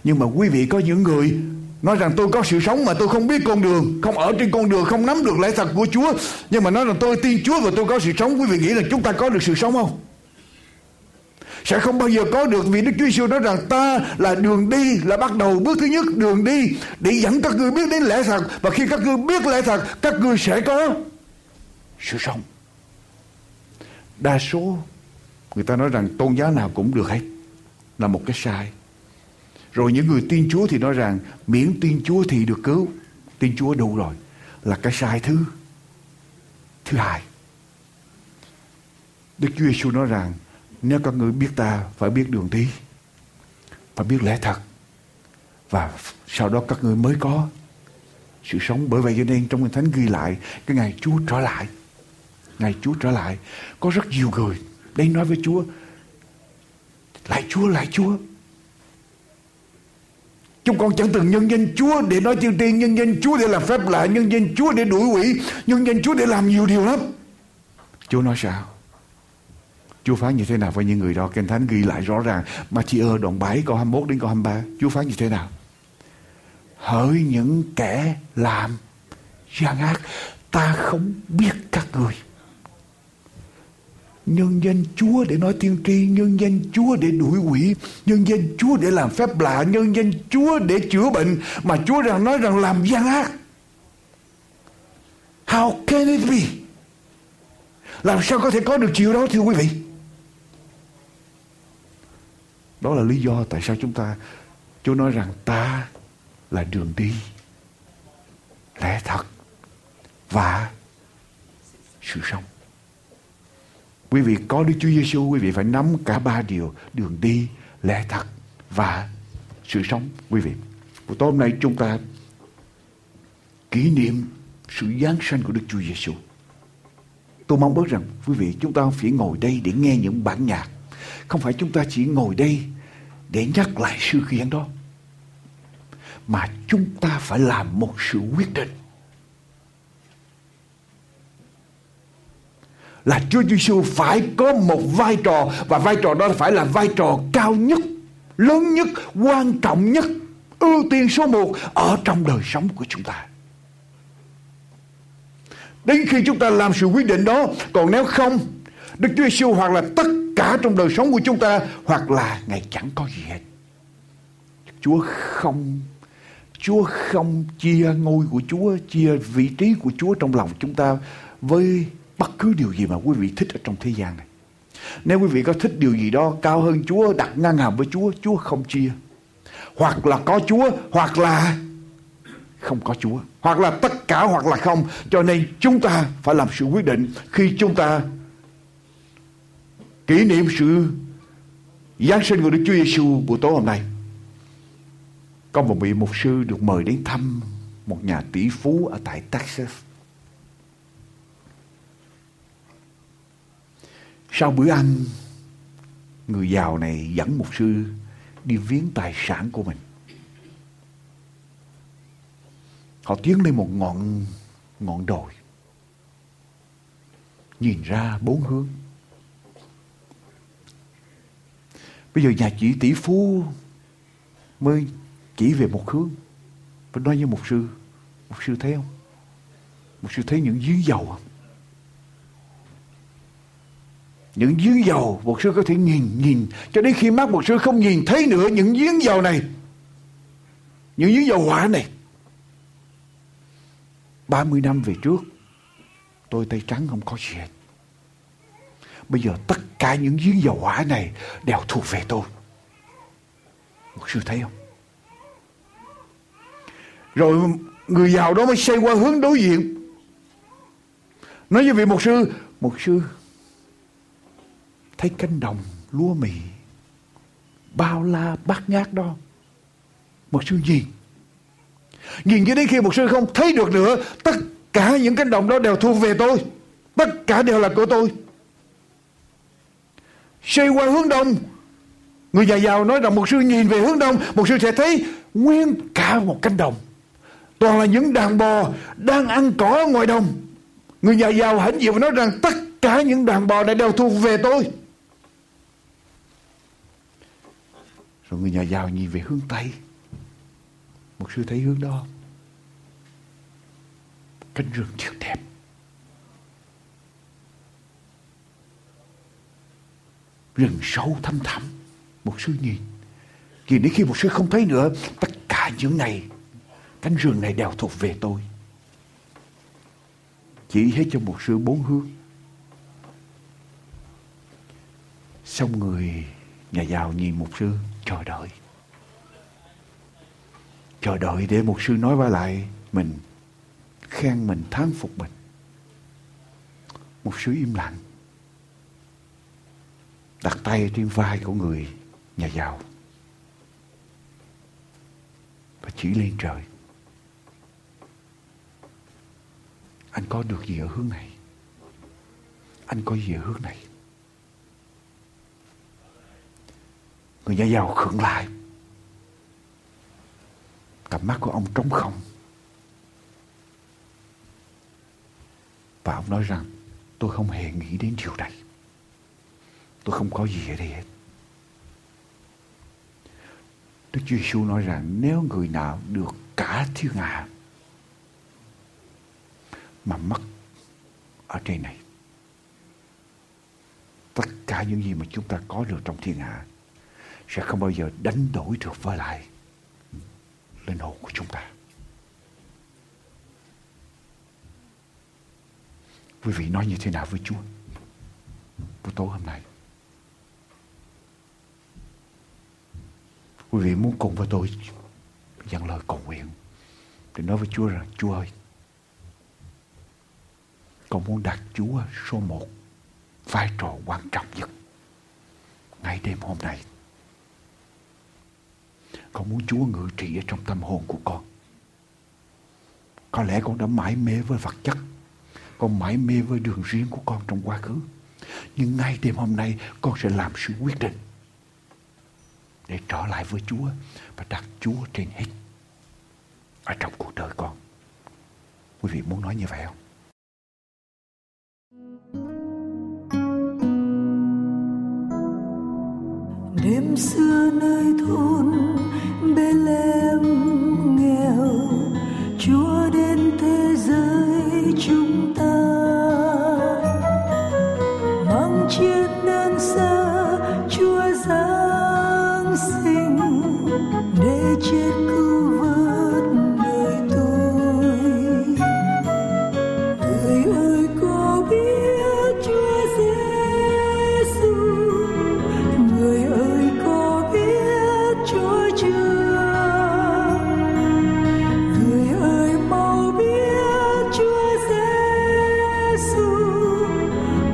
Nhưng mà quý vị có những người nói rằng tôi có sự sống mà tôi không biết con đường, không ở trên con đường, không nắm được lẽ thật của Chúa, nhưng mà nói rằng tôi tin Chúa và tôi có sự sống. Quý vị nghĩ là chúng ta có được sự sống không? Sẽ không bao giờ có được, vì Đức Chúa Giê-xu nói rằng ta là đường đi, là bắt đầu bước thứ nhất, đường đi để dẫn các ngươi biết đến lẽ thật, và khi các ngươi biết lẽ thật, các ngươi sẽ có sự sống. Đa số người ta nói rằng tôn giáo nào cũng được hết, là một cái sai. Rồi những người tin Chúa thì nói rằng miễn tin Chúa thì được cứu, tin Chúa đủ rồi, là cái sai thứ hai. Đức Chúa Giê-xu nói rằng nếu các người biết ta, phải biết đường đi, phải biết lẽ thật, và sau đó các người mới có sự sống. Bởi vậy cho nên trong Kinh Thánh ghi lại cái ngày Chúa trở lại. Ngày Chúa trở lại, có rất nhiều người đến nói với Chúa: Lạy Chúa, lạy Chúa, chúng con chẳng từng nhân danh Chúa để nói tiên tri, nhân danh Chúa để làm phép lạ, nhân danh Chúa để đuổi quỷ, nhân danh Chúa để làm nhiều điều lắm. Chúa nói sao? Chúa phán như thế nào với những người đó? Kinh Thánh ghi lại rõ ràng, Ma-thi-ơ đoạn 7 câu 21 đến câu 23. Chúa phán như thế nào? Hỡi những kẻ làm gian ác, ta không biết các người nhân danh Chúa để nói tiên tri, nhân danh Chúa để đuổi quỷ, nhân danh Chúa để làm phép lạ, nhân danh Chúa để chữa bệnh, mà Chúa rằng nói rằng làm gian ác. How can it be? Làm sao có thể có được chiều đó, thưa quý vị? Đó là lý do tại sao Chúa nói rằng ta là đường đi, lẽ thật và sự sống. Quý vị có Đức Chúa Giê-xu, quý vị phải nắm cả 3 điều: đường đi, lẽ thật và sự sống. Quý vị, buổi tối hôm nay chúng ta kỷ niệm sự giáng sinh của Đức Chúa Giê-xu. Tôi mong ước rằng quý vị, chúng ta không phải ngồi đây để nghe những bản nhạc, không phải chúng ta chỉ ngồi đây để nhắc lại sự kiện đó, mà chúng ta phải làm một sự quyết định. là Chúa Giê-xu phải có một vai trò, và vai trò đó phải là vai trò cao nhất, lớn nhất, quan trọng nhất, ưu tiên số một ở trong đời sống của chúng ta. Đến khi chúng ta làm sự quyết định đó. Còn nếu không, Đức Chúa Giê-xu hoặc là tất cả trong đời sống của chúng ta, hoặc là Ngài chẳng có gì hết. Chúa không chia ngôi của Chúa, chia vị trí của Chúa trong lòng chúng ta với bất cứ điều gì mà quý vị thích ở trong thế gian này. Nếu quý vị có thích điều gì đó cao hơn Chúa, đặt ngang hàng với Chúa, Chúa không chia. Hoặc là có Chúa, hoặc là không có Chúa, hoặc là tất cả, hoặc là không. Cho nên chúng ta phải làm sự quyết định. Khi chúng ta kỷ niệm sự Giáng sinh của Đức Chúa Giê-xu buổi tối hôm nay, có một vị mục sư được mời đến thăm một nhà tỷ phú ở tại Texas. Sau bữa ăn, người giàu này dẫn mục sư đi viếng tài sản của mình. Họ tiến lên một ngọn đồi, nhìn ra bốn hướng. Bây giờ nhà chị tỷ phú mới chỉ về một hướng và nói với mục sư thấy không? Mục sư thấy những giếng dầu không? Những giếng dầu mục sư có thể nhìn cho đến khi mắt mục sư không nhìn thấy nữa những giếng dầu này, những giếng dầu hỏa này. 30 năm về trước, tôi tay trắng không có gì hết. Bây giờ tất cả những giếng dầu hỏa này đều thuộc về tôi. Mục sư thấy không? Rồi người giàu đó mới xoay qua hướng đối diện, nói với vị mục sư thấy cánh đồng lúa mì bao la bát ngát đó. Mục sư nhìn cho đến khi mục sư không thấy được nữa, tất cả những cánh đồng đó đều thuộc về tôi, tất cả đều là của tôi. Xoay qua hướng đông, người già giàu nói rằng mục sư nhìn về hướng đông, mục sư sẽ thấy nguyên cả một cánh đồng toàn là những đàn bò đang ăn cỏ ngoài đồng. Người già giàu hãnh diện và nói rằng tất cả những đàn bò này đều thuộc về tôi. Rồi người nhà giàu nhìn về hướng tây, mục sư thấy hướng đó cánh rừng thiệt đẹp. Rừng sâu thăm thẳm, mục sư nhìn đến khi mục sư không thấy nữa, tất cả những này cánh rừng này đều thuộc về tôi. Chỉ hết cho mục sư bốn hướng. Xong người nhà giàu nhìn mục sư chờ đợi để mục sư nói vả lại mình, khen mình, thán phục mình. Mục sư im lặng, đặt tay trên vai của người nhà giàu và chỉ lên trời. Anh có được gì ở hướng này? Anh có gì ở hướng này? Người nhà giàu khựng lại, cặp mắt của ông trống không, và ông nói rằng tôi không hề nghĩ đến điều này, tôi không có gì ở đây hết. Đức Chúa Giê-xu nói rằng nếu người nào được cả thiên hạ mà mất ở trên này, tất cả những gì mà chúng ta có được trong thiên hạ sẽ không bao giờ đánh đổi được với lại linh hồn của chúng ta. Quý vị nói như thế nào với Chúa buổi tối hôm nay? Quý vị muốn cùng với tôi dâng lời cầu nguyện để nói với Chúa rằng Chúa ơi, con muốn đặt Chúa số một, vai trò quan trọng nhất ngay đêm hôm nay. Con muốn Chúa ngự trị ở trong tâm hồn của con. Có lẽ con đã mãi mê với vật chất, con mãi mê với đường riêng của con trong quá khứ, nhưng ngay đêm hôm nay con sẽ làm sự quyết định để trở lại với Chúa và đặt Chúa trên hết ở trong cuộc đời con. Quý vị muốn nói như vậy không? đêm xưa nơi thôn Bethlehem nghèo, Chúa đến thế giới chúng ta, mang chiếc nương xa Chúa giáng sinh để chết cứu vớt đời tôi. Người ơi, có biết Chúa Giêsu? Người ơi, có biết Chúa chưa? Người ơi, mau biết Chúa Giêsu,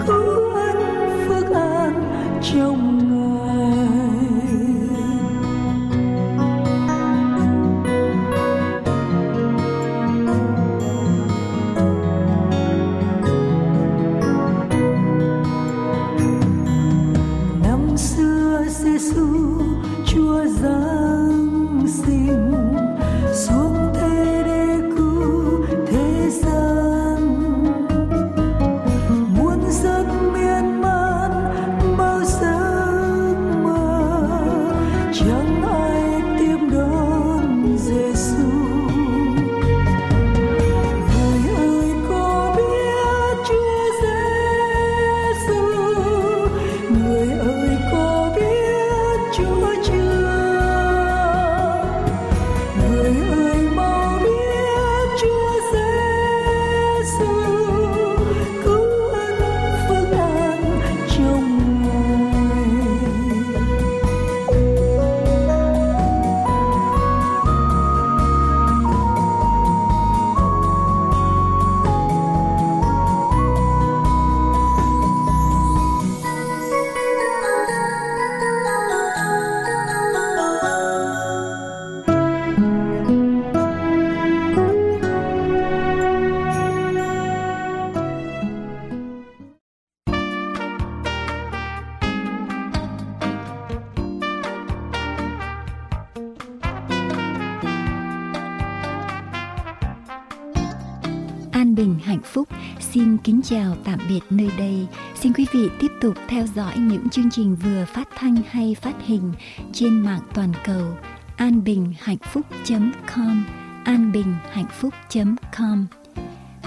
cứu ân phước an trong An Bình Hạnh Phúc xin kính chào tạm biệt nơi đây. Xin quý vị tiếp tục theo dõi những chương trình vừa phát thanh hay phát hình trên mạng toàn cầu. anbinhhanhphuc.com anbinhhanhphuc.com.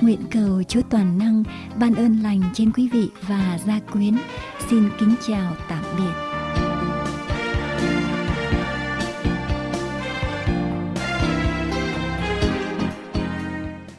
Nguyện cầu Chúa Toàn Năng ban ơn lành trên quý vị và gia quyến. Xin kính chào tạm biệt.